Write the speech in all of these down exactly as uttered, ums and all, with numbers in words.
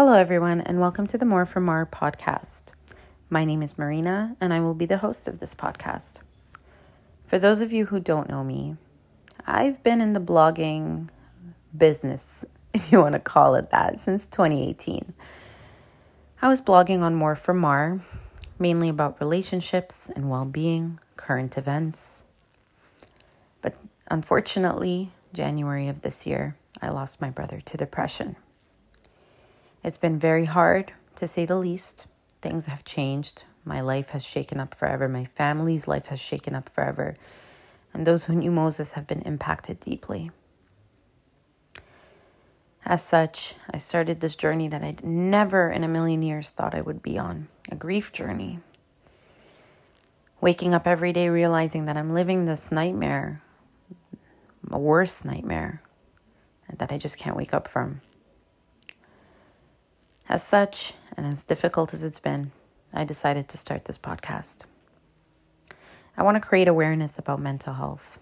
Hello everyone, and welcome to the More for Mar podcast. My name is Marina, and I will be the host of this podcast. For those of you who don't know me, I've been in the blogging business, if you want to call it that, since twenty eighteen. I was blogging on More for Mar, mainly about relationships and well-being, current events. But unfortunately, January of this year, I lost my brother to depression. It's been very hard, to say the least. Things have changed. My life has shaken up forever. My family's life has shaken up forever. And those who knew Moses have been impacted deeply. As such, I started this journey that I'd never in a million years thought I would be on. A grief journey. Waking up every day realizing that I'm living this nightmare. A worse nightmare. And that I just can't wake up from. As such, and as difficult as it's been, I decided to start this podcast. I want to create awareness about mental health.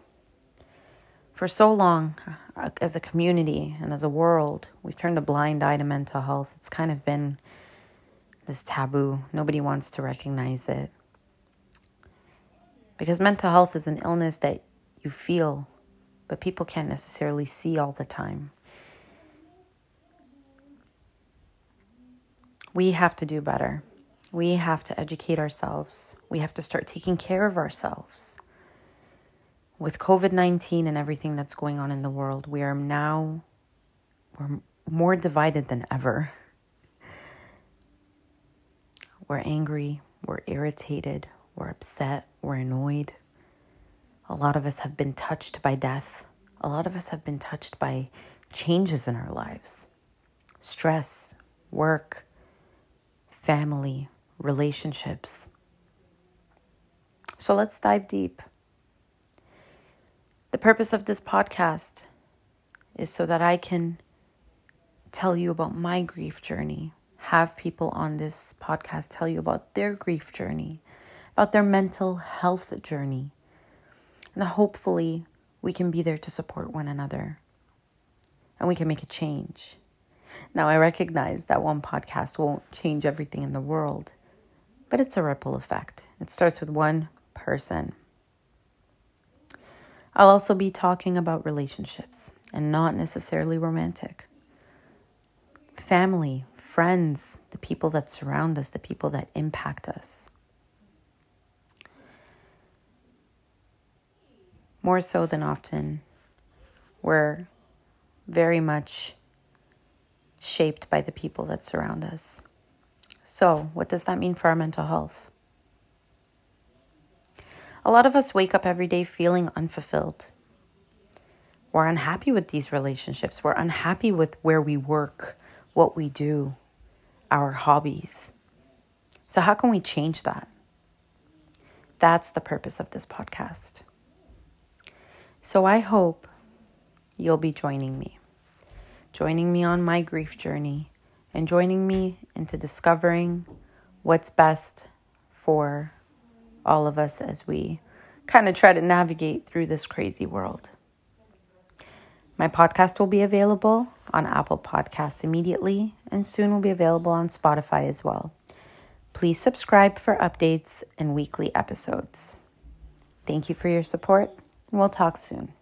For so long, as a community and as a world, we've turned a blind eye to mental health. It's kind of been this taboo. Nobody wants to recognize it. Because mental health is an illness that you feel, but people can't necessarily see all the time. We have to do better. We have to educate ourselves. We have to start taking care of ourselves. With covid nineteen and everything that's going on in the world, we are now we're more divided than ever. We're angry. We're irritated. We're upset. We're annoyed. A lot of us have been touched by death. A lot of us have been touched by changes in our lives. Stress, work, family, relationships. So let's dive deep. The purpose of this podcast is so that I can tell you about my grief journey, have people on this podcast tell you about their grief journey, about their mental health journey, and hopefully we can be there to support one another and we can make a change. Now, I recognize that one podcast won't change everything in the world, but it's a ripple effect. It starts with one person. I'll also be talking about relationships, and not necessarily romantic. Family, friends, the people that surround us, the people that impact us. More so than often, we're very much shaped by the people that surround us. So, what does that mean for our mental health? A lot of us wake up every day feeling unfulfilled. We're unhappy with these relationships. We're unhappy with where we work, what we do, our hobbies. So how can we change that? That's the purpose of this podcast. So I hope you'll be joining me. Joining me on my grief journey, and joining me into discovering what's best for all of us as we kind of try to navigate through this crazy world. My podcast will be available on Apple Podcasts immediately, and soon will be available on Spotify as well. Please subscribe for updates and weekly episodes. Thank you for your support, and we'll talk soon.